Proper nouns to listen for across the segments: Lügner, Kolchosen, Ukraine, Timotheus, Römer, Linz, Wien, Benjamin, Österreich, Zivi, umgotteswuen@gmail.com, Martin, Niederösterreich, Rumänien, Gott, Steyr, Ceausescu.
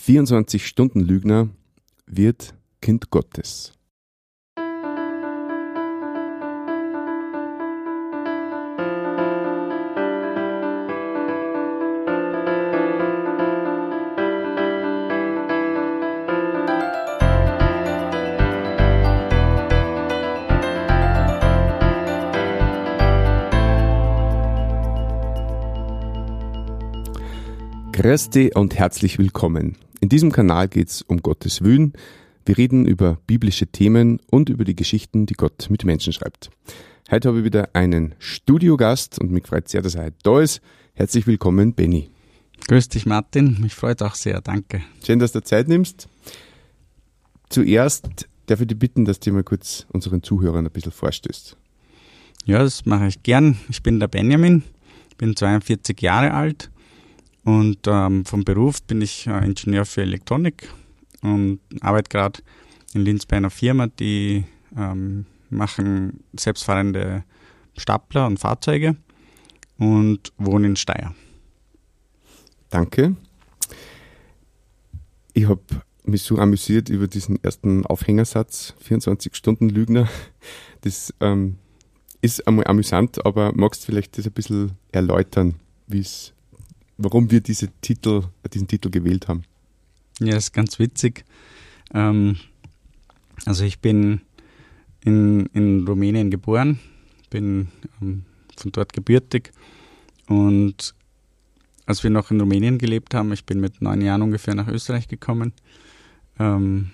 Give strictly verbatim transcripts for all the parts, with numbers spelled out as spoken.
vierundzwanzig Stunden Lügner wird Kind Gottes. Christi und herzlich willkommen. In diesem Kanal geht es um Gottes Wü'n. Wir reden über biblische Themen und über die Geschichten, die Gott mit Menschen schreibt. Heute habe ich wieder einen Studiogast und mich freut sehr, dass er heute da ist. Herzlich willkommen, Benni. Grüß dich, Martin. Mich freut auch sehr. Danke. Schön, dass du Zeit nimmst. Zuerst darf ich dich bitten, dass du mal kurz unseren Zuhörern ein bisschen vorstellst. Ja, das mache ich gern. Ich bin der Benjamin, bin zweiundvierzig Jahre alt. Und ähm, vom Beruf bin ich äh, Ingenieur für Elektronik und arbeite gerade in Linz bei einer Firma, die ähm, machen selbstfahrende Stapler und Fahrzeuge und wohne in Steyr. Danke. Ich habe mich so amüsiert über diesen ersten Aufhängersatz, vierundzwanzig Stunden Lügner. Das ähm, ist einmal amüsant, aber magst du vielleicht das ein bisschen erläutern, wie es warum wir diese Titel, diesen Titel gewählt haben. Ja, das ist ganz witzig. Ähm, also ich bin in, in Rumänien geboren, bin ähm, von dort gebürtig und als wir noch in Rumänien gelebt haben, ich bin mit neun Jahren ungefähr nach Österreich gekommen, ähm,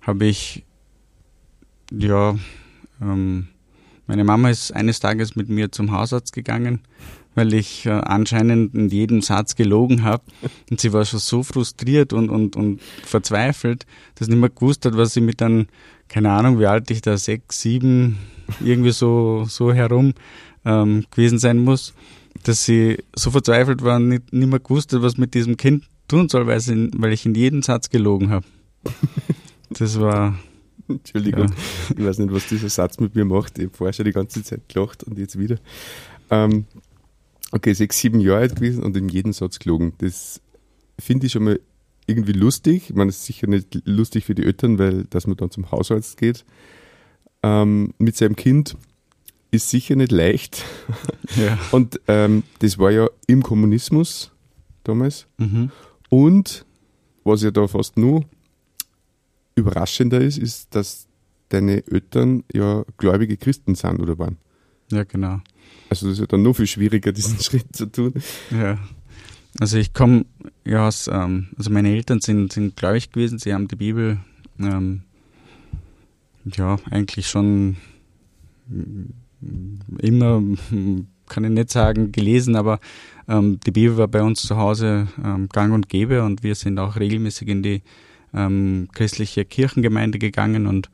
habe ich, ja, ähm, meine Mama ist eines Tages mit mir zum Hausarzt gegangen, weil ich äh, anscheinend in jedem Satz gelogen habe und sie war schon so frustriert und, und, und verzweifelt, dass sie nicht mehr gewusst hat, was sie mit dann, keine Ahnung, wie alt ich da, sechs, sieben, irgendwie so, so herum ähm, gewesen sein muss, dass sie so verzweifelt war und nicht, nicht mehr gewusst hat, was mit diesem Kind tun soll, weil, sie, weil ich in jedem Satz gelogen habe. Das war... Entschuldigung, ja. Ich weiß nicht, was dieser Satz mit mir macht. Ich habe vorher schon die ganze Zeit gelacht und jetzt wieder. Ähm, Okay, sechs, sieben Jahre alt gewesen und in jedem Satz gelogen. Das finde ich schon mal irgendwie lustig. Ich meine, es ist sicher nicht lustig für die Eltern, weil dass man dann zum Hausarzt geht. Ähm, mit seinem Kind ist sicher nicht leicht. Ja. Und ähm, das war ja im Kommunismus damals. Mhm. Und was ja da fast nur überraschender ist, ist, dass deine Eltern ja gläubige Christen sind oder waren. Ja, genau. Also das ist ja dann noch viel schwieriger, diesen Schritt zu tun. Ja, also ich komme ja aus, ähm, also meine Eltern sind, sind gläubig gewesen, sie haben die Bibel ähm, ja eigentlich schon immer, kann ich nicht sagen, gelesen, aber ähm, die Bibel war bei uns zu Hause ähm, gang und gäbe und wir sind auch regelmäßig in die ähm, christliche Kirchengemeinde gegangen und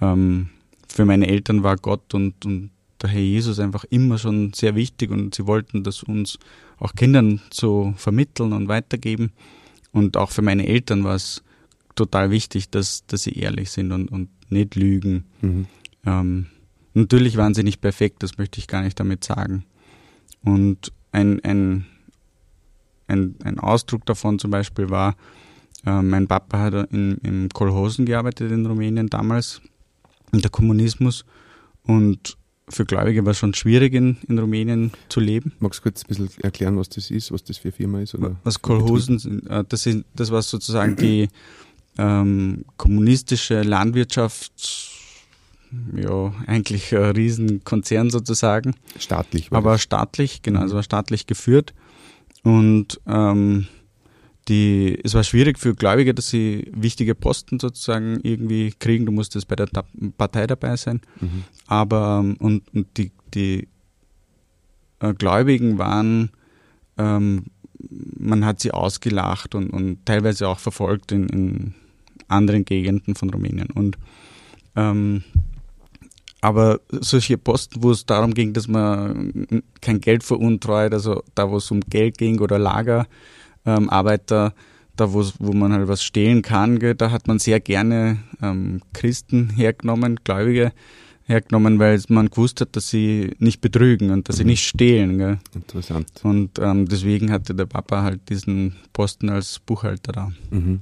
ähm, für meine Eltern war Gott und, und der Herr Jesus einfach immer schon sehr wichtig und sie wollten das uns auch Kindern so vermitteln und weitergeben. Und auch für meine Eltern war es total wichtig, dass, dass sie ehrlich sind und, und nicht lügen. Mhm. Ähm, natürlich waren sie nicht perfekt, das möchte ich gar nicht damit sagen. Und ein, ein, ein, ein Ausdruck davon zum Beispiel war, äh, mein Papa hat in, im Kolchosen gearbeitet in Rumänien damals, in der Kommunismus und für Gläubige war es schon schwierig, in, in Rumänien zu leben. Magst du kurz ein bisschen erklären, was das ist, was das für eine Firma ist? Oder was Kolchosen sind, das, sind, das war sozusagen die ähm, kommunistische Landwirtschaft, ja, eigentlich ein Riesenkonzern sozusagen. Staatlich war Aber das. staatlich, genau, es war staatlich geführt. Und ähm, die, es war schwierig für Gläubige, dass sie wichtige Posten sozusagen irgendwie kriegen. Du musstest bei der Ta- Partei dabei sein. Mhm. Aber und, und die, die äh, Gläubigen waren, ähm, man hat sie ausgelacht und, und teilweise auch verfolgt in, in anderen Gegenden von Rumänien. Und ähm, aber solche Posten, wo es darum ging, dass man kein Geld veruntreut, also da, wo es um Geld ging oder Lager, Ähm, Arbeiter, da wo, wo man halt was stehlen kann, gell, da hat man sehr gerne ähm, Christen hergenommen, Gläubige hergenommen, weil man gewusst hat, dass sie nicht betrügen und dass mhm. sie nicht stehlen. Gell? Interessant. Und ähm, deswegen hatte der Papa halt diesen Posten als Buchhalter da. Mhm.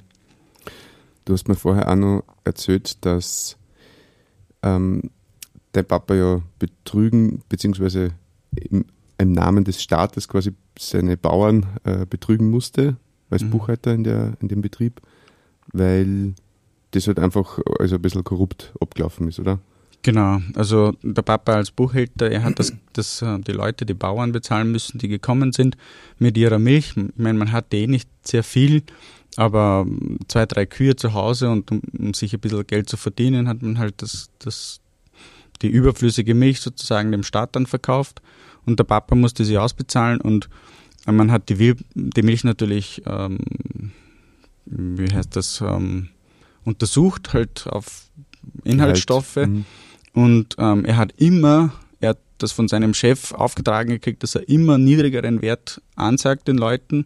Du hast mir vorher auch noch erzählt, dass ähm, der Papa ja betrügen, beziehungsweise im, im Namen des Staates quasi seine Bauern äh, betrügen musste, als mhm. Buchhalter in, der, in dem Betrieb, weil das halt einfach also ein bisschen korrupt abgelaufen ist, oder? Genau, also der Papa als Buchhalter, er hat das, das, die Leute, die Bauern bezahlen müssen, die gekommen sind mit ihrer Milch. Ich meine, man hat eh nicht sehr viel, aber zwei, drei Kühe zu Hause und um, um sich ein bisschen Geld zu verdienen, hat man halt das, das, die überflüssige Milch sozusagen dem Staat dann verkauft und der Papa musste sie ausbezahlen und man hat die, die Milch natürlich, ähm, wie heißt das, ähm, untersucht halt auf Inhaltsstoffe. Mhm. Und ähm, er hat immer, er hat das von seinem Chef aufgetragen gekriegt, dass er immer niedrigeren Wert ansagt den Leuten,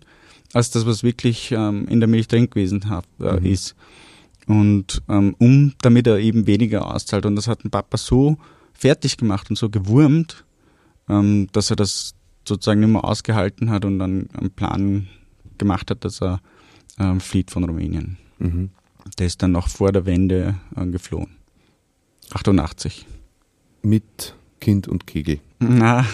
als das, was wirklich ähm, in der Milch drin gewesen hat, äh, mhm. ist. Und ähm, um, damit er eben weniger auszahlt. Und das hat den Papa so fertig gemacht und so gewurmt, ähm, dass er das sozusagen nicht mehr ausgehalten hat und dann einen Plan gemacht hat, dass er ähm, flieht von Rumänien. Mhm. Der ist dann noch vor der Wende äh, geflohen. achtundachtzig. Mit Kind und Kegel? Na,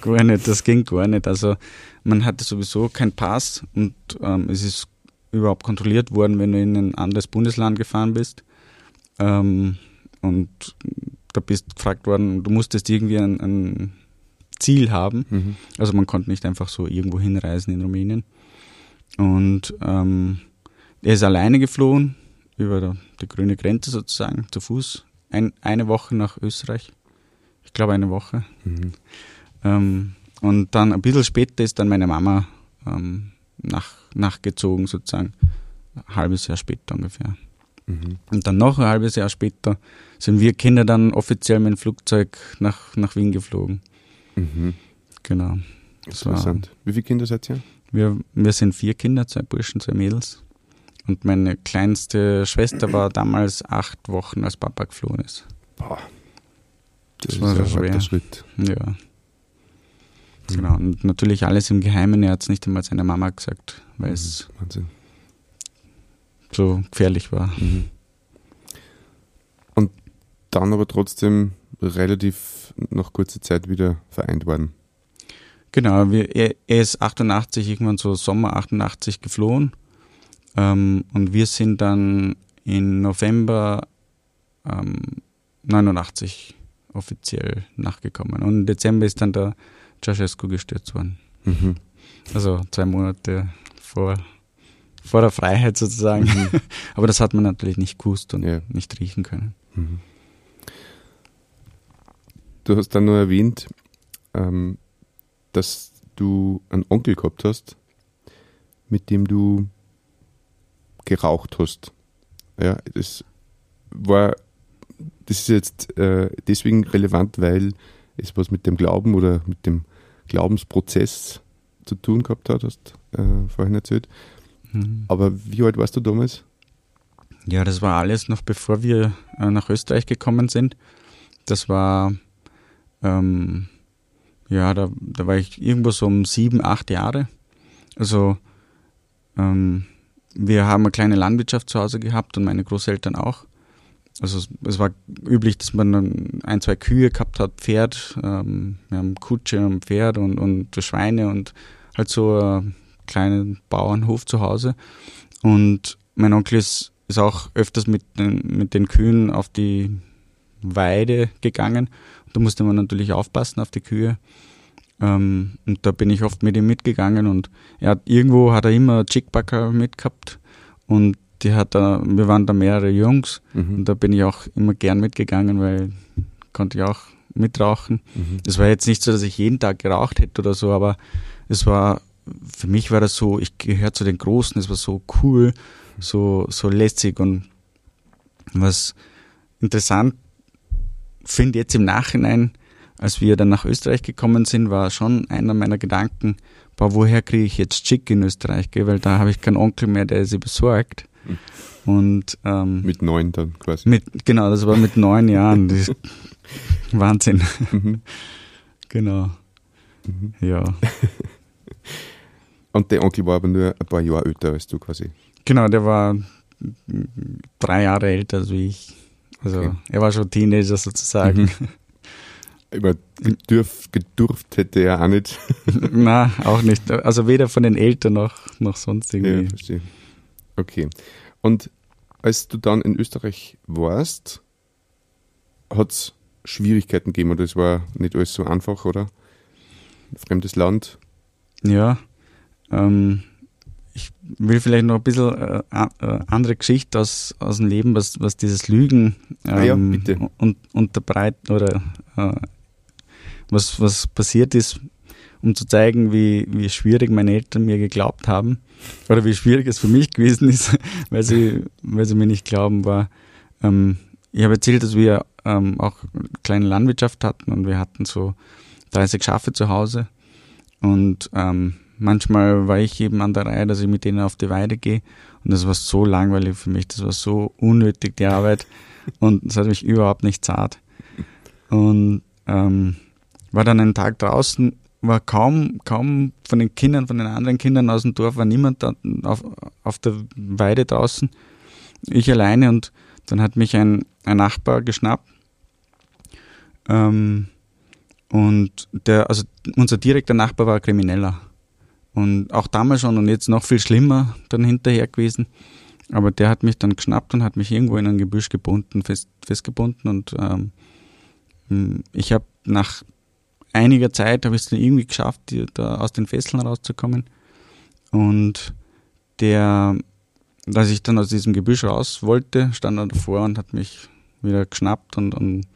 gar nicht, das ging gar nicht. Also man hatte sowieso keinen Pass und ähm, es ist überhaupt kontrolliert worden, wenn du in ein anderes Bundesland gefahren bist. Ähm, und da bist gefragt worden, du musstest irgendwie ein, ein Ziel haben. Mhm. Also man konnte nicht einfach so irgendwo hinreisen in Rumänien. Und ähm, er ist alleine geflohen, über die grüne Grenze sozusagen, zu Fuß. Ein, eine Woche nach Österreich. Ich glaube, eine Woche. Mhm. Ähm, und dann ein bisschen später ist dann meine Mama ähm, nach, nachgezogen, sozusagen. Ein halbes Jahr später ungefähr. Mhm. Und dann noch ein halbes Jahr später sind wir Kinder dann offiziell mit dem Flugzeug nach, nach Wien geflogen. Mhm. Genau. Interessant. War, Wie viele Kinder seid ihr? Wir, wir sind vier Kinder, zwei Burschen, zwei Mädels. Und meine kleinste Schwester war damals acht Wochen, als Papa geflohen ist. Boah, das, das war ein schwerer Schritt. Ja, mhm. genau. Und natürlich alles im Geheimen. Er hat es nicht einmal seiner Mama gesagt, weil mhm. es Wahnsinn. So gefährlich war. Mhm. Und dann aber trotzdem relativ nach kurzer Zeit wieder vereint worden. Genau, wir, er, er ist achtundachtzig, irgendwann so Sommer achtundachtzig geflohen. Um, und wir sind dann im November um, neunundachtzig offiziell nachgekommen. Und im Dezember ist dann der Ceausescu gestürzt worden. Mhm. Also zwei Monate vor, vor der Freiheit sozusagen. Mhm. Aber das hat man natürlich nicht gewusst und ja. nicht riechen können. Mhm. Du hast dann nur erwähnt, ähm, dass du einen Onkel gehabt hast, mit dem du geraucht hast. Ja, das war, das ist jetzt äh, deswegen relevant, weil es was mit dem Glauben oder mit dem Glaubensprozess zu tun gehabt hat, hast du äh, vorhin erzählt. Mhm. Aber wie alt warst du damals? Ja, das war alles noch bevor wir äh, nach Österreich gekommen sind. Das war, ähm, ja, da, da war ich irgendwo so um sieben, acht Jahre. Also, ähm, wir haben eine kleine Landwirtschaft zu Hause gehabt und meine Großeltern auch. Also es, es war üblich, dass man dann ein, zwei Kühe gehabt hat, Pferd, ähm, wir haben Kutsche und Pferd und, und Schweine und halt so einen kleinen Bauernhof zu Hause. Und mein Onkel ist, ist auch öfters mit den, mit den Kühen auf die Weide gegangen. Da musste man natürlich aufpassen auf die Kühe. Ähm, und da bin ich oft mit ihm mitgegangen und er hat, irgendwo hat er immer Chickbacker mitgehabt und die hat da, wir waren da mehrere Jungs mhm. und da bin ich auch immer gern mitgegangen, weil konnte ich auch mitrauchen. Mhm. Es war jetzt nicht so, dass ich jeden Tag geraucht hätte oder so, aber es war, für mich war das so, ich gehöre zu den Großen, es war so cool, so, so lässig und was interessant finde jetzt im Nachhinein, als wir dann nach Österreich gekommen sind, war schon einer meiner Gedanken, boah, woher kriege ich jetzt Chick in Österreich, gell? Weil da habe ich keinen Onkel mehr, der sie besorgt. Und, ähm, mit neun dann quasi. Mit, genau, das war mit neun Jahren. Wahnsinn. Mhm. Genau. Mhm. Ja. Und der Onkel war aber nur ein paar Jahre älter als du quasi. Genau, der war drei Jahre älter als ich. Also okay. Er war schon Teenager sozusagen. Mhm. Aber gedurft, gedurft hätte er auch nicht. Nein, auch nicht. Also weder von den Eltern noch, noch sonst irgendwie. Ja, verstehe. Okay. Und als du dann in Österreich warst, hat es Schwierigkeiten gegeben oder es war nicht alles so einfach, oder? Ein fremdes Land. Ja. Ähm, ich will vielleicht noch ein bisschen äh, andere Geschichte aus, aus dem Leben, was, was dieses Lügen ähm, ah ja, bitte. Un, unterbreiten oder äh, was, was passiert ist, um zu zeigen, wie, wie schwierig meine Eltern mir geglaubt haben oder wie schwierig es für mich gewesen ist, weil sie, weil sie mir nicht glauben war. Ähm, ich habe erzählt, dass wir ähm, auch eine kleine Landwirtschaft hatten und wir hatten so dreißig Schafe zu Hause und ähm, manchmal war ich eben an der Reihe, dass ich mit denen auf die Weide gehe und das war so langweilig für mich, das war so unnötig, die Arbeit und das hat mich überhaupt nicht zart. Und ähm, war dann einen Tag draußen, war kaum, kaum von den Kindern, von den anderen Kindern aus dem Dorf, war niemand da auf, auf der Weide draußen, ich alleine und dann hat mich ein, ein Nachbar geschnappt ähm, und der, also unser direkter Nachbar war ein Krimineller. Und auch damals schon und jetzt noch viel schlimmer dann hinterher gewesen. Aber der hat mich dann geschnappt und hat mich irgendwo in ein Gebüsch gebunden, fest, festgebunden. Und ähm, ich habe nach einiger Zeit, habe ich es dann irgendwie geschafft, die, da aus den Fesseln rauszukommen. Und der, als ich dann aus diesem Gebüsch raus wollte, stand er davor und hat mich wieder geschnappt und, und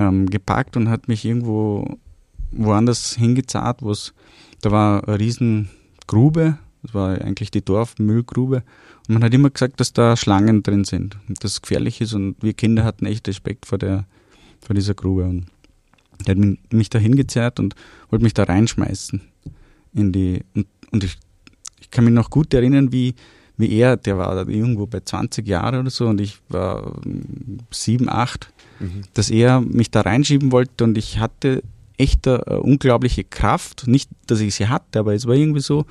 ähm, gepackt und hat mich irgendwo woanders hingezahlt, wo es da war eine Riesengrube, das war eigentlich die Dorfmüllgrube und man hat immer gesagt, dass da Schlangen drin sind und das gefährlich ist und wir Kinder hatten echt Respekt vor, der, vor dieser Grube und der hat mich da hingezerrt und wollte mich da reinschmeißen in die und, und ich, ich kann mich noch gut erinnern, wie, wie er, der war da irgendwo bei zwanzig Jahren oder so und ich war sieben, acht, mhm. dass er mich da reinschieben wollte und ich hatte echt eine unglaubliche Kraft, nicht, dass ich sie hatte, aber es war irgendwie so,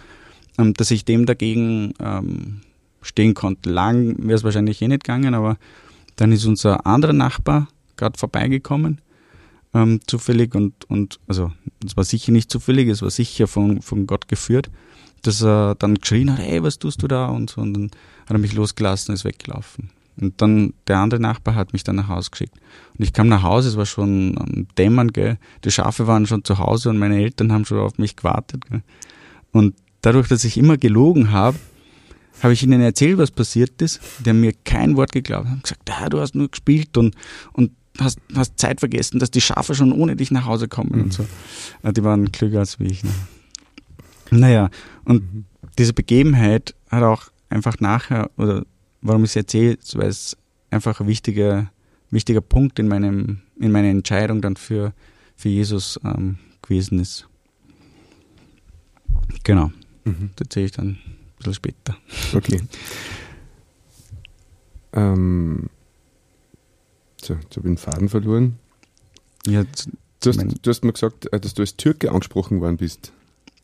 dass ich dem dagegen ähm, stehen konnte. Lang wäre es wahrscheinlich eh nicht gegangen, aber dann ist unser anderer Nachbar gerade vorbeigekommen, ähm, zufällig und, und also es war sicher nicht zufällig, es war sicher von, von Gott geführt, dass er dann geschrien hat, hey, was tust du da? Und so, und dann hat er mich losgelassen und ist weggelaufen. Und dann, der andere Nachbar hat mich dann nach Hause geschickt. Und ich kam nach Hause, es war schon am Dämmern, gell. Die Schafe waren schon zu Hause und meine Eltern haben schon auf mich gewartet, gell. Und dadurch, dass ich immer gelogen habe, habe ich ihnen erzählt, was passiert ist. Die haben mir kein Wort geglaubt. Die haben gesagt, ah, du hast nur gespielt und, und hast, hast Zeit vergessen, dass die Schafe schon ohne dich nach Hause kommen mhm. und so. Die waren klüger als ich. Ne? Naja, und mhm. diese Begebenheit hat auch einfach nachher, oder warum ich es erzähle, weil es einfach ein wichtiger, wichtiger Punkt in, meinem, in meiner Entscheidung dann für, für Jesus ähm, gewesen ist. Genau, mhm. das erzähle ich dann ein bisschen später. Okay. ähm, so, jetzt habe ich den Faden verloren. Ja, du, hast, du hast mir gesagt, dass du als Türke angesprochen worden bist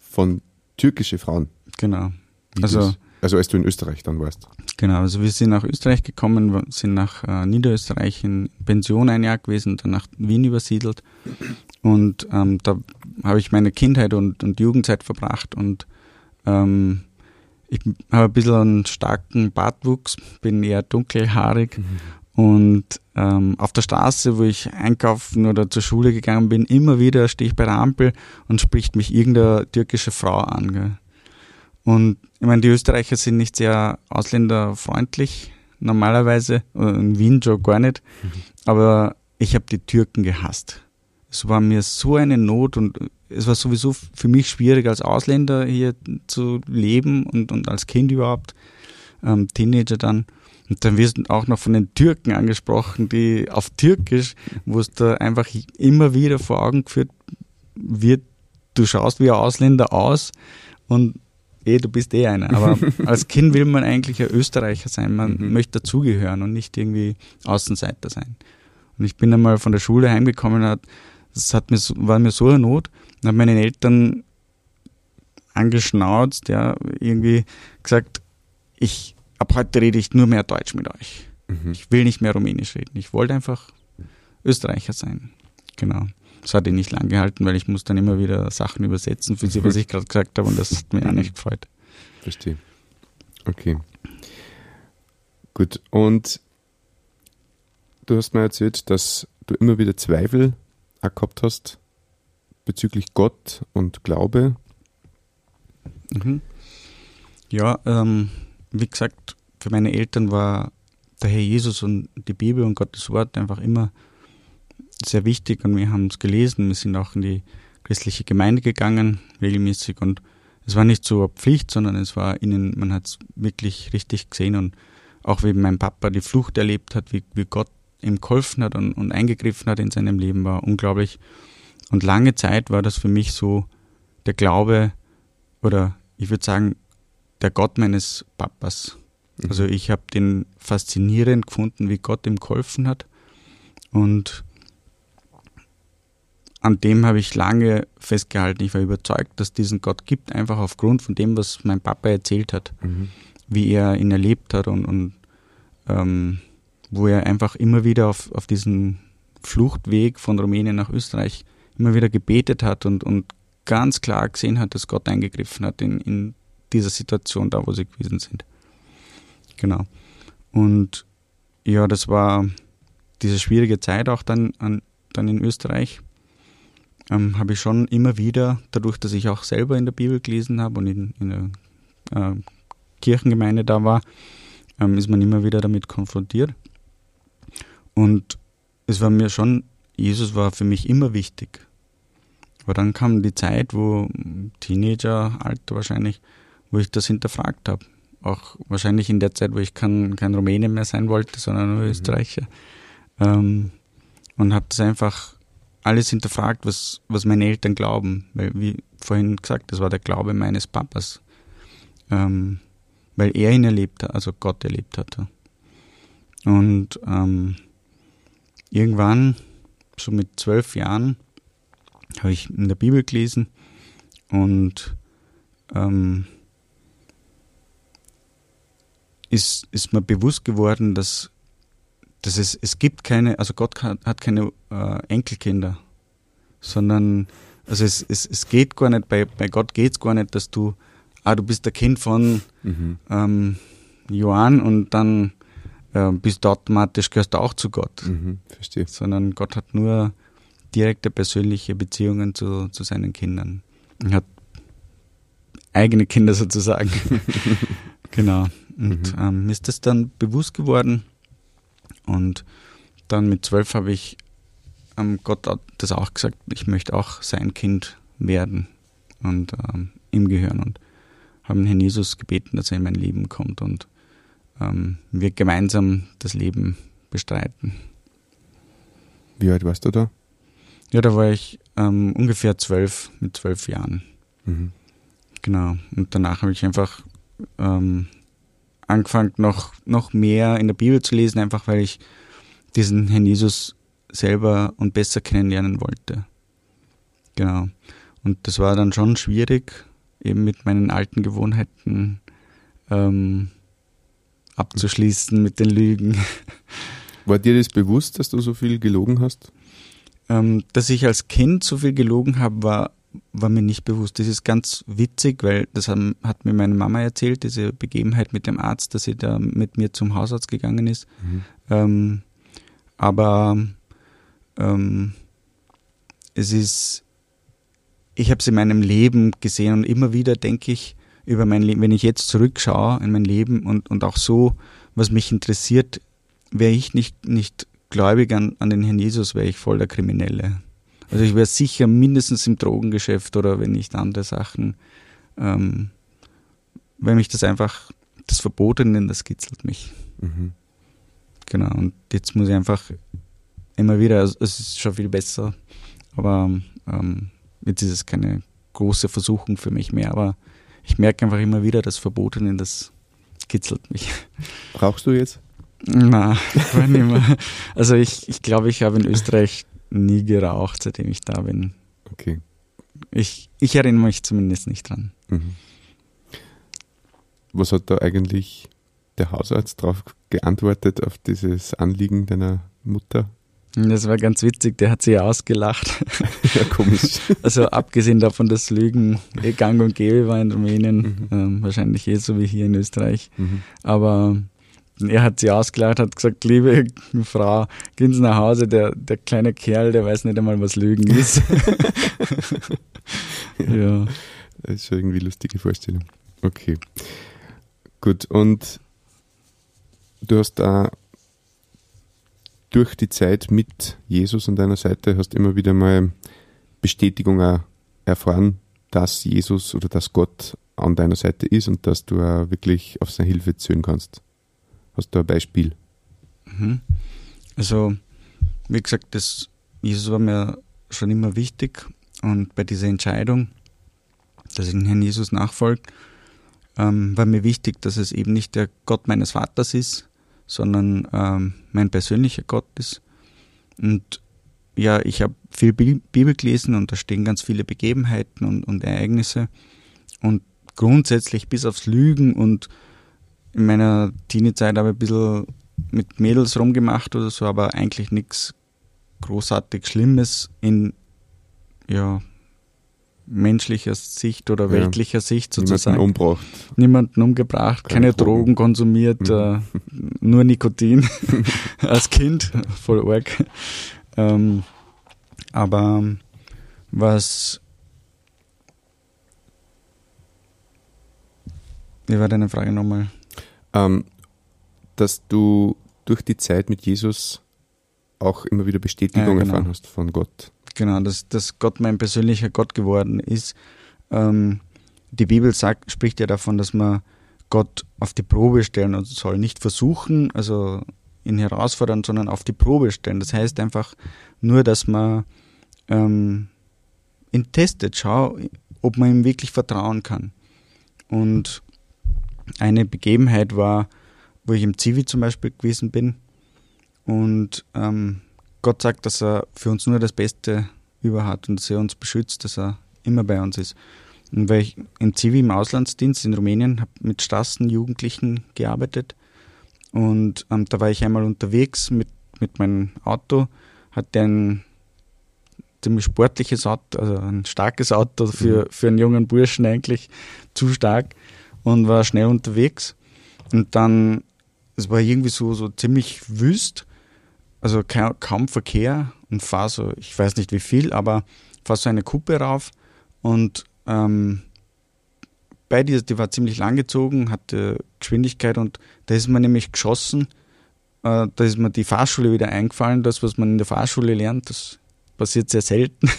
von türkischen Frauen. Genau. Wie also Also als du in Österreich dann warst. Genau, also wir sind nach Österreich gekommen, sind nach äh, Niederösterreich in Pension ein Jahr gewesen, dann nach Wien übersiedelt und ähm, da habe ich meine Kindheit und, und Jugendzeit verbracht und ähm, ich habe ein bisschen einen starken Bartwuchs, bin eher dunkelhaarig mhm. und ähm, auf der Straße, wo ich einkaufen oder zur Schule gegangen bin, immer wieder stehe ich bei der Ampel und spricht mich irgendeine türkische Frau an, gell? Und ich meine, die Österreicher sind nicht sehr ausländerfreundlich, normalerweise, oder in Wien schon gar nicht, mhm. aber ich habe die Türken gehasst. Es war mir so eine Not und es war sowieso für mich schwierig, als Ausländer hier zu leben und, und als Kind überhaupt, ähm, Teenager dann. Und dann wirst du auch noch von den Türken angesprochen, die auf Türkisch, wo es da einfach immer wieder vor Augen geführt wird, du schaust wie ein Ausländer aus und eh, du bist eh einer, aber als Kind will man eigentlich ein Österreicher sein, man mhm. möchte dazugehören und nicht irgendwie Außenseiter sein. Und ich bin einmal von der Schule heimgekommen, das hat mir, war mir so eine Not, und habe meinen Eltern angeschnauzt, ja, irgendwie gesagt, ich, ab heute rede ich nur mehr Deutsch mit euch. Mhm. Ich will nicht mehr Rumänisch reden. Ich wollte einfach Österreicher sein. Genau. Das hat ihn nicht lang gehalten, weil ich muss dann immer wieder Sachen übersetzen für sie, was ich gerade gesagt habe, und das hat mich auch nicht gefreut. Verstehe. Okay. Gut, und du hast mir erzählt, dass du immer wieder Zweifel auch gehabt hast bezüglich Gott und Glaube. Mhm. Ja, ähm, wie gesagt, für meine Eltern war der Herr Jesus und die Bibel und Gottes Wort einfach immer sehr wichtig, und wir haben es gelesen. Wir sind auch in die christliche Gemeinde gegangen, regelmäßig, und es war nicht so eine Pflicht, sondern es war ihnen, man hat es wirklich richtig gesehen, und auch wie mein Papa die Flucht erlebt hat, wie, wie Gott ihm geholfen hat und, und eingegriffen hat in seinem Leben, war unglaublich. Und lange Zeit war das für mich so der Glaube, oder ich würde sagen, der Gott meines Papas. Also ich habe den faszinierend gefunden, wie Gott ihm geholfen hat, und an dem habe ich lange festgehalten. Ich war überzeugt, dass es diesen Gott gibt, einfach aufgrund von dem, was mein Papa erzählt hat, mhm. wie er ihn erlebt hat, und, und ähm, wo er einfach immer wieder auf, auf diesen Fluchtweg von Rumänien nach Österreich immer wieder gebetet hat und, und ganz klar gesehen hat, dass Gott eingegriffen hat in, in dieser Situation, da wo sie gewesen sind. Genau. Und ja, das war diese schwierige Zeit auch dann, an, dann in Österreich. Ähm, habe ich schon immer wieder, dadurch, dass ich auch selber in der Bibel gelesen habe und in, in der äh, Kirchengemeinde da war, ähm, ist man immer wieder damit konfrontiert. Und es war mir schon, Jesus war für mich immer wichtig. Aber dann kam die Zeit, wo Teenageralter wahrscheinlich, wo ich das hinterfragt habe. Auch wahrscheinlich in der Zeit, wo ich kein, kein Rumäne mehr sein wollte, sondern nur Österreicher. Mhm. Ähm, und habe das einfach alles hinterfragt, was, was meine Eltern glauben. Weil, wie vorhin gesagt, das war der Glaube meines Papas. Ähm, weil er ihn erlebt hat, also Gott erlebt hatte. Und ähm, irgendwann, so mit zwölf Jahren, habe ich in der Bibel gelesen, und ähm, ist, ist mir bewusst geworden, dass, dass es, es gibt keine, also Gott hat keine äh, Enkelkinder, sondern, also es, es, es geht gar nicht, bei, bei Gott geht es gar nicht, dass du, ah, du bist der Kind von mhm. ähm, Johann, und dann äh, bist du automatisch, gehörst du auch zu Gott. Mhm, verstehe. Sondern Gott hat nur direkte persönliche Beziehungen zu, zu seinen Kindern. Er hat eigene Kinder sozusagen. Genau. Und mhm. ähm, mir ist das dann bewusst geworden, und dann mit zwölf habe ich ähm, Gott das auch gesagt, ich möchte auch sein Kind werden und ähm, ihm gehören, und habe den Herrn Jesus gebeten, dass er in mein Leben kommt und ähm, wir gemeinsam das Leben bestreiten. Wie alt warst du da? Ja, da war ich ähm, ungefähr zwölf, mit zwölf Jahren. Mhm. Genau. Und danach habe ich einfach ähm, angefangen, noch, noch mehr in der Bibel zu lesen, einfach weil ich diesen Herrn Jesus selber und besser kennenlernen wollte. Genau. Und das war dann schon schwierig, eben mit meinen alten Gewohnheiten ähm, abzuschließen, mit den Lügen. War dir das bewusst, dass du so viel gelogen hast? Dass ich als Kind so viel gelogen habe, war, war mir nicht bewusst. Das ist ganz witzig, weil das haben, hat mir meine Mama erzählt, diese Begebenheit mit dem Arzt, dass sie da mit mir zum Hausarzt gegangen ist. Mhm. Ähm, aber ähm, es ist, ich habe es in meinem Leben gesehen, und immer wieder denke ich über mein Leben, wenn ich jetzt zurückschaue in mein Leben und, und auch so, was mich interessiert, wäre ich nicht, nicht gläubig an, an den Herrn Jesus, wäre ich voll der Kriminelle. Also ich wäre sicher mindestens im Drogengeschäft oder wenn nicht andere Sachen, ähm, weil mich das einfach, das Verbotene, das kitzelt mich. Mhm. Genau, und jetzt muss ich einfach immer wieder, also es ist schon viel besser, aber ähm, jetzt ist es keine große Versuchung für mich mehr, aber ich merke einfach immer wieder, das Verbotene, das kitzelt mich. Brauchst du jetzt? Nein, war nicht mehr. Also ich glaube, ich, glaub, ich habe in Österreich nie geraucht, seitdem ich da bin. Okay. Ich, ich erinnere mich zumindest nicht dran. Mhm. Was hat da eigentlich der Hausarzt drauf geantwortet, auf dieses Anliegen deiner Mutter? Das war ganz witzig, der hat sie ausgelacht. Ja, komisch. Also abgesehen davon, dass Lügen eh gang und gäbe war in Rumänien, mhm. ähm, wahrscheinlich eh so wie hier in Österreich, mhm. aber er hat sie ausgelacht, hat gesagt, liebe Frau, gehen Sie nach Hause, der, der kleine Kerl, der weiß nicht einmal, was Lügen ist. Ja. Ja. Das ist schon irgendwie eine lustige Vorstellung. Okay. Gut, und du hast da durch die Zeit mit Jesus an deiner Seite hast immer wieder mal Bestätigung auch erfahren, dass Jesus oder dass Gott an deiner Seite ist und dass du auch wirklich auf seine Hilfe zählen kannst. Hast du ein Beispiel? Mhm. Also, wie gesagt, das Jesus war mir schon immer wichtig und bei dieser Entscheidung, dass ich den Herrn Jesus nachfolge, ähm, war mir wichtig, dass es eben nicht der Gott meines Vaters ist, sondern ähm, mein persönlicher Gott ist. Und ja, ich habe viel Bi- Bibel gelesen und da stehen ganz viele Begebenheiten und, und Ereignisse. Und grundsätzlich bis aufs Lügen und in meiner Teenie-Zeit habe ich ein bisschen mit Mädels rumgemacht oder so, aber eigentlich nichts großartig Schlimmes in ja, menschlicher Sicht oder weltlicher ja, Sicht sozusagen. Niemanden umgebracht. Niemanden umgebracht, keine, keine Drogen. Drogen konsumiert, mhm. äh, nur Nikotin als Kind, voll arg. Ähm, aber was... Wie war deine Frage nochmal? Ähm, dass du durch die Zeit mit Jesus auch immer wieder Bestätigung ja, genau. erfahren hast von Gott. Genau, dass, dass Gott mein persönlicher Gott geworden ist. Ähm, die Bibel sagt, spricht ja davon, dass man Gott auf die Probe stellen soll. Nicht versuchen, also ihn herausfordern, sondern auf die Probe stellen. Das heißt einfach nur, dass man ähm, ihn testet, schau, ob man ihm wirklich vertrauen kann. Und eine Begebenheit war, wo ich im Zivi zum Beispiel gewesen bin und ähm, Gott sagt, dass er für uns nur das Beste über hat und dass er uns beschützt, dass er immer bei uns ist. Und weil ich im Zivi im Auslandsdienst in Rumänien habe mit Straßenjugendlichen gearbeitet und ähm, da war ich einmal unterwegs mit, mit meinem Auto, hatte ein ziemlich sportliches Auto, also ein starkes Auto für, für einen jungen Burschen eigentlich, zu stark. Und war schnell unterwegs und dann, es war irgendwie so, so ziemlich wüst, also ka- kaum Verkehr und fahre so, ich weiß nicht wie viel, aber fahre so eine Kuppe rauf und ähm, bei dieser, die war ziemlich langgezogen, hatte Geschwindigkeit und da ist man nämlich geschossen, äh, da ist mir die Fahrschule wieder eingefallen, das, was man in der Fahrschule lernt, das passiert sehr selten,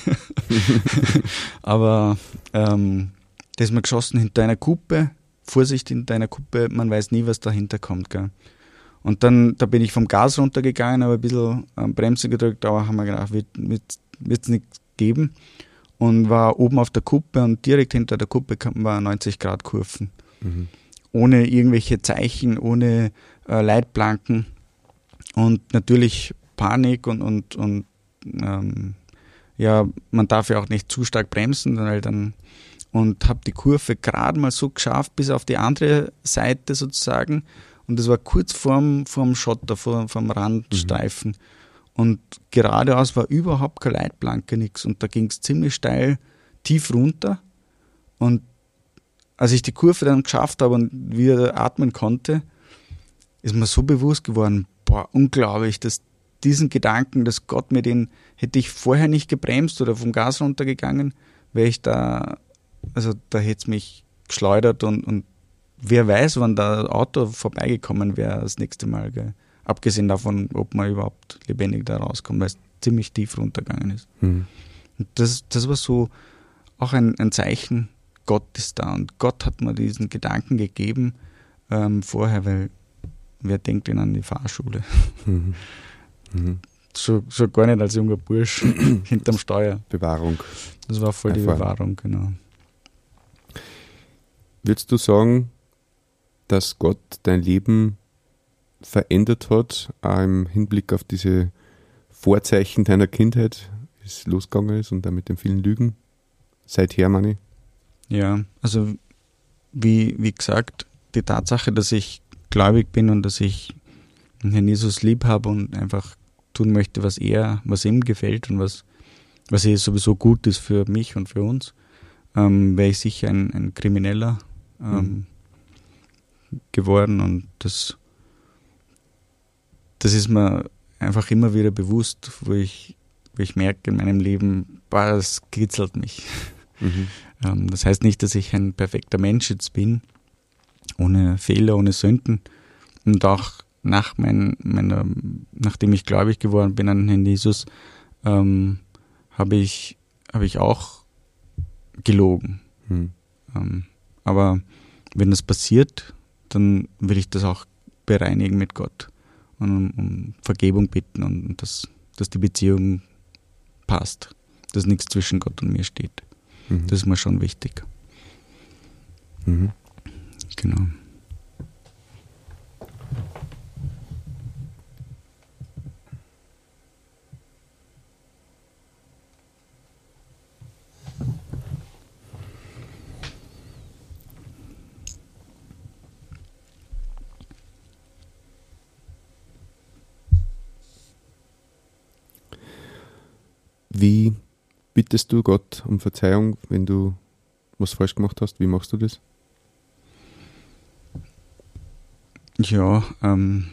aber ähm, da ist man geschossen hinter einer Kuppe, Vorsicht in deiner Kuppe, man weiß nie, was dahinter kommt. Gell? Und dann, da bin ich vom Gas runtergegangen, habe ein bisschen Bremse gedrückt, aber haben wir gedacht, wird es nichts geben. Und war oben auf der Kuppe und direkt hinter der Kuppe war neunzig Grad Kurven. Mhm. Ohne irgendwelche Zeichen, ohne äh, Leitplanken und natürlich Panik und, und, und ähm, ja, man darf ja auch nicht zu stark bremsen, weil dann und habe die Kurve gerade mal so geschafft bis auf die andere Seite sozusagen und das war kurz vorm, vorm Schotter, vor, vorm Randstreifen mhm. und geradeaus war überhaupt keine Leitplanke, nichts und da ging es ziemlich steil tief runter und als ich die Kurve dann geschafft habe und wieder atmen konnte, ist mir so bewusst geworden, boah, unglaublich, dass diesen Gedanken, dass Gott mir den, hätte ich vorher nicht gebremst oder vom Gas runtergegangen, wäre ich da Also da hätte es mich geschleudert und, und wer weiß, wann da ein Auto vorbeigekommen wäre das nächste Mal. Gell? Abgesehen davon, ob man überhaupt lebendig da rauskommt, weil es ziemlich tief runtergegangen ist. Mhm. Und das, das war so auch ein, ein Zeichen, Gott ist da. Und Gott hat mir diesen Gedanken gegeben ähm, vorher, weil wer denkt denn an die Fahrschule? Mhm. Mhm. So, so gar nicht als junger Bursch hinterm Steuer. Bewahrung. Das war voll die Erfahrung. Bewahrung, genau. Würdest du sagen, dass Gott dein Leben verändert hat, auch im Hinblick auf diese Vorzeichen deiner Kindheit, wie es losgegangen ist und dann mit den vielen Lügen? Seither, meine ich. Ja, also wie, wie gesagt, die Tatsache, dass ich gläubig bin und dass ich Herrn Jesus lieb habe und einfach tun möchte, was er, was ihm gefällt und was, was eh sowieso gut ist für mich und für uns, ähm, wäre ich sicher ein, ein Krimineller ähm, mhm. geworden, und das, das ist mir einfach immer wieder bewusst, wo ich, wo ich merke in meinem Leben, boah, das kitzelt mich. Mhm. Ähm, das heißt nicht, dass ich ein perfekter Mensch jetzt bin, ohne Fehler, ohne Sünden, und auch nach mein, meiner, nachdem ich gläubig geworden bin an Herrn Jesus, ähm, habe ich, habe ich auch gelogen. Hm. Ähm, aber wenn das passiert, dann will ich das auch bereinigen mit Gott und um, um Vergebung bitten und, und das, dass die Beziehung passt, dass nichts zwischen Gott und mir steht. Mhm. Das ist mir schon wichtig. Mhm. Genau. Wie bittest du Gott um Verzeihung, wenn du was falsch gemacht hast? Wie machst du das? Ja, ähm,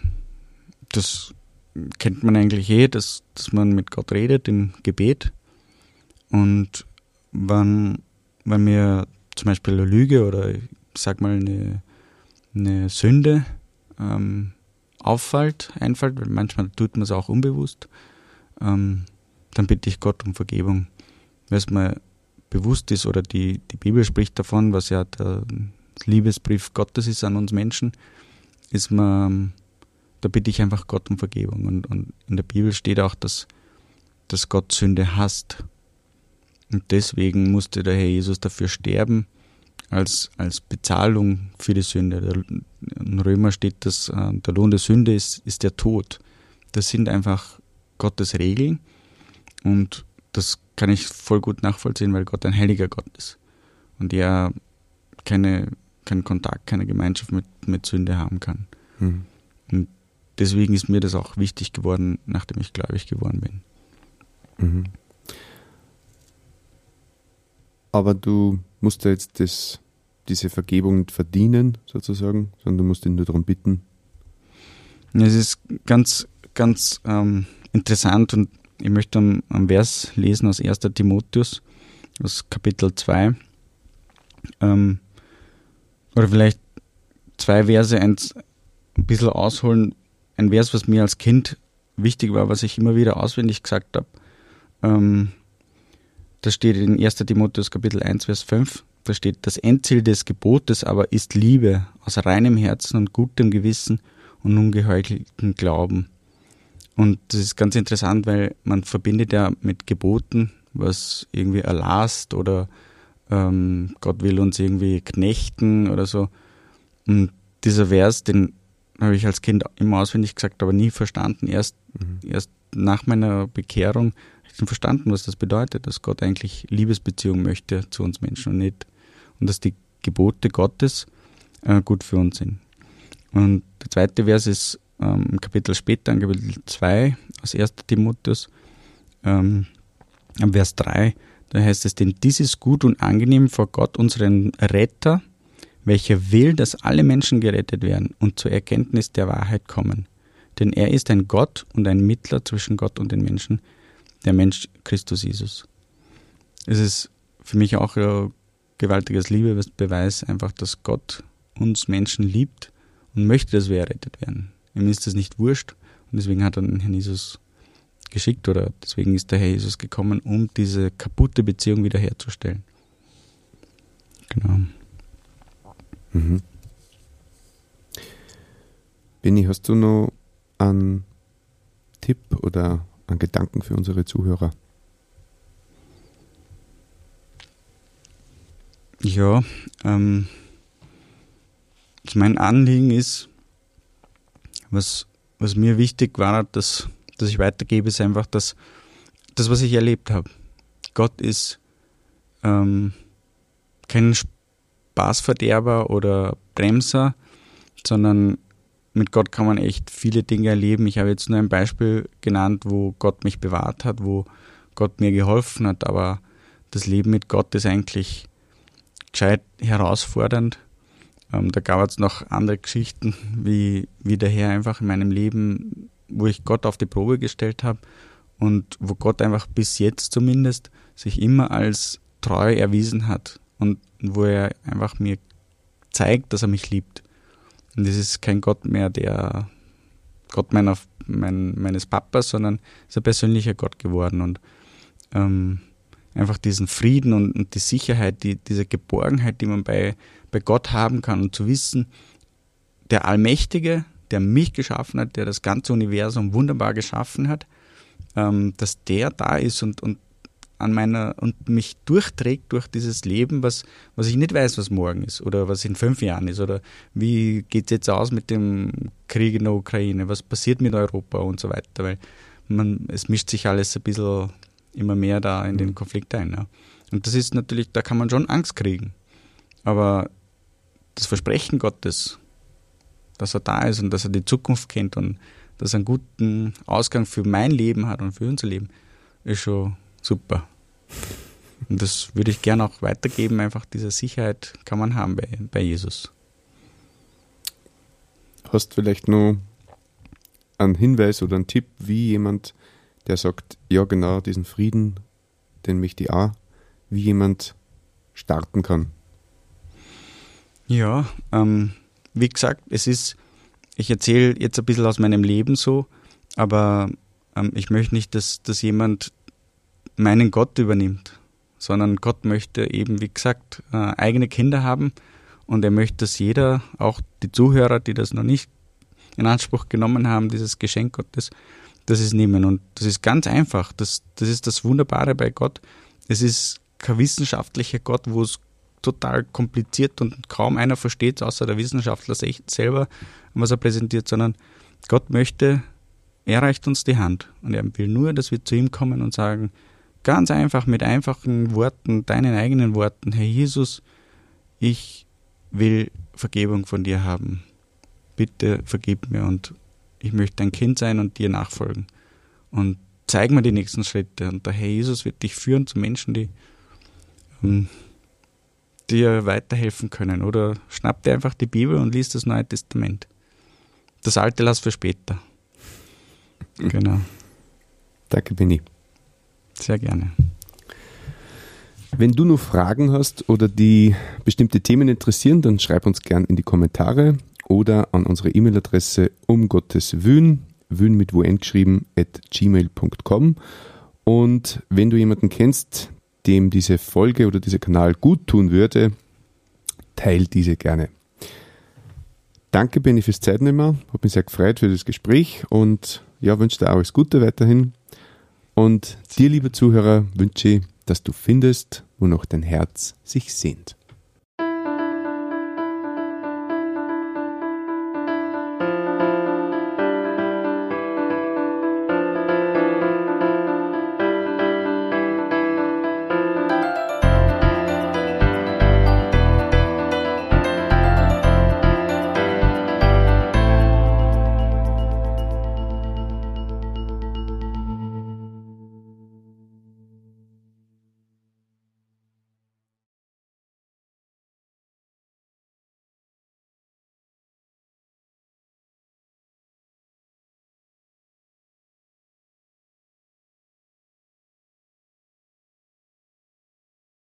das kennt man eigentlich eh, dass, dass man mit Gott redet im Gebet. Und wenn, wenn mir zum Beispiel eine Lüge oder ich sag mal eine, eine Sünde ähm, auffällt, einfällt, weil manchmal tut man es auch unbewusst, ähm, dann bitte ich Gott um Vergebung, weil es mir bewusst ist, oder die, die Bibel spricht davon, was ja der Liebesbrief Gottes ist an uns Menschen, ist mir, da bitte ich einfach Gott um Vergebung. Und, und in der Bibel steht auch, dass, dass Gott Sünde hasst. Und deswegen musste der Herr Jesus dafür sterben, als, als Bezahlung für die Sünde. In Römer steht, dass der Lohn der Sünde ist, ist der Tod. Das sind einfach Gottes Regeln. Und das kann ich voll gut nachvollziehen, weil Gott ein heiliger Gott ist. Und er keine, keinen Kontakt, keine Gemeinschaft mit, mit Sünde haben kann. Mhm. Und deswegen ist mir das auch wichtig geworden, nachdem ich gläubig geworden bin. Mhm. Aber du musst ja jetzt das, diese Vergebung nicht verdienen, sozusagen, sondern du musst ihn nur darum bitten. Es ist ganz, ganz ähm, interessant, und ich möchte einen, einen Vers lesen aus ersten Timotheus, aus Kapitel zwei. Ähm, oder vielleicht zwei Verse ein, ein bisschen ausholen. Ein Vers, was mir als Kind wichtig war, was ich immer wieder auswendig gesagt habe. Ähm, da steht in ersten Timotheus Kapitel eins, Vers fünf, da steht, das Endziel des Gebotes aber ist Liebe aus reinem Herzen und gutem Gewissen und ungeheucheltem Glauben. Und das ist ganz interessant, weil man verbindet ja mit Geboten, was irgendwie erlasst oder ähm, Gott will uns irgendwie knechten oder so. Und dieser Vers, den habe ich als Kind immer auswendig gesagt, aber nie verstanden. Erst, mhm. erst nach meiner Bekehrung habe ich verstanden, was das bedeutet, dass Gott eigentlich Liebesbeziehung möchte zu uns Menschen und nicht. Und dass die Gebote Gottes äh, gut für uns sind. Und der zweite Vers ist, ein Kapitel später, in Kapitel zwei aus ersten Timotheus, ähm, Vers drei, da heißt es, denn dies ist gut und angenehm vor Gott, unseren Retter, welcher will, dass alle Menschen gerettet werden und zur Erkenntnis der Wahrheit kommen. Denn er ist ein Gott und ein Mittler zwischen Gott und den Menschen, der Mensch Christus Jesus. Es ist für mich auch ein gewaltiges Liebebeweis, einfach, dass Gott uns Menschen liebt und möchte, dass wir errettet werden. Ihm ist das nicht wurscht, und deswegen hat er den Herrn Jesus geschickt, oder deswegen ist der Herr Jesus gekommen, um diese kaputte Beziehung wiederherzustellen. Genau. Mhm. Benni, hast du noch einen Tipp oder einen Gedanken für unsere Zuhörer? Ja, ähm, mein Anliegen ist, Was, was mir wichtig war, dass, dass ich weitergebe, ist einfach das, das was ich erlebt habe. Gott ist ähm, kein Spaßverderber oder Bremser, sondern mit Gott kann man echt viele Dinge erleben. Ich habe jetzt nur ein Beispiel genannt, wo Gott mich bewahrt hat, wo Gott mir geholfen hat, aber das Leben mit Gott ist eigentlich gescheit herausfordernd. Ähm, da gab es noch andere Geschichten, wie, wie der Herr einfach in meinem Leben, wo ich Gott auf die Probe gestellt habe und wo Gott einfach bis jetzt zumindest sich immer als treu erwiesen hat und wo er einfach mir zeigt, dass er mich liebt. Und das ist kein Gott mehr, der Gott meiner, mein, meines Papas, sondern ist ein persönlicher Gott geworden. Und ähm, einfach diesen Frieden und, und die Sicherheit, die, diese Geborgenheit, die man bei, bei Gott haben kann und zu wissen, der Allmächtige, der mich geschaffen hat, der das ganze Universum wunderbar geschaffen hat, ähm, dass der da ist und, und an meiner und mich durchträgt durch dieses Leben, was, was ich nicht weiß, was morgen ist oder was in fünf Jahren ist oder wie geht es jetzt aus mit dem Krieg in der Ukraine, was passiert mit Europa und so weiter, weil man, es mischt sich alles ein bisschen immer mehr da in den Konflikt ein. Ja. Und das ist natürlich, da kann man schon Angst kriegen, aber das Versprechen Gottes, dass er da ist und dass er die Zukunft kennt und dass er einen guten Ausgang für mein Leben hat und für unser Leben, ist schon super. Und das würde ich gerne auch weitergeben, einfach diese Sicherheit kann man haben bei, bei Jesus. Hast du vielleicht noch einen Hinweis oder einen Tipp, wie jemand, der sagt, ja genau, diesen Frieden, den möchte ich auch, wie jemand starten kann? Ja, ähm, wie gesagt, es ist, ich erzähle jetzt ein bisschen aus meinem Leben so, aber ähm, ich möchte nicht, dass, dass jemand meinen Gott übernimmt, sondern Gott möchte eben, wie gesagt, äh, eigene Kinder haben und er möchte, dass jeder, auch die Zuhörer, die das noch nicht in Anspruch genommen haben, dieses Geschenk Gottes, das ist nehmen und das ist ganz einfach, das, das ist das Wunderbare bei Gott, es ist kein wissenschaftlicher Gott, wo es total kompliziert und kaum einer versteht, außer der Wissenschaftler selber, was er präsentiert, sondern Gott möchte, er reicht uns die Hand und er will nur, dass wir zu ihm kommen und sagen, ganz einfach, mit einfachen Worten, deinen eigenen Worten, Herr Jesus, ich will Vergebung von dir haben. Bitte vergib mir und ich möchte dein Kind sein und dir nachfolgen. Und zeig mir die nächsten Schritte. Und der Herr Jesus wird dich führen zu Menschen, die um, dir weiterhelfen können. Oder schnapp dir einfach die Bibel und liest das Neue Testament. Das Alte lass für später. Genau. Danke, Benni. Sehr gerne. Wenn du noch Fragen hast oder die bestimmte Themen interessieren, dann schreib uns gern in die Kommentare oder an unsere E-Mail-Adresse umgotteswün, wün mit wun geschrieben, at gmail punkt com. Und wenn du jemanden kennst, dem diese Folge oder dieser Kanal gut tun würde, teil diese gerne. Danke, Benni, fürs Zeitnehmer. Hat mich sehr gefreut für das Gespräch und ja, wünsche dir auch alles Gute weiterhin. Und dir, liebe Zuhörer, wünsche ich, dass du findest, wonach dein Herz sich sehnt.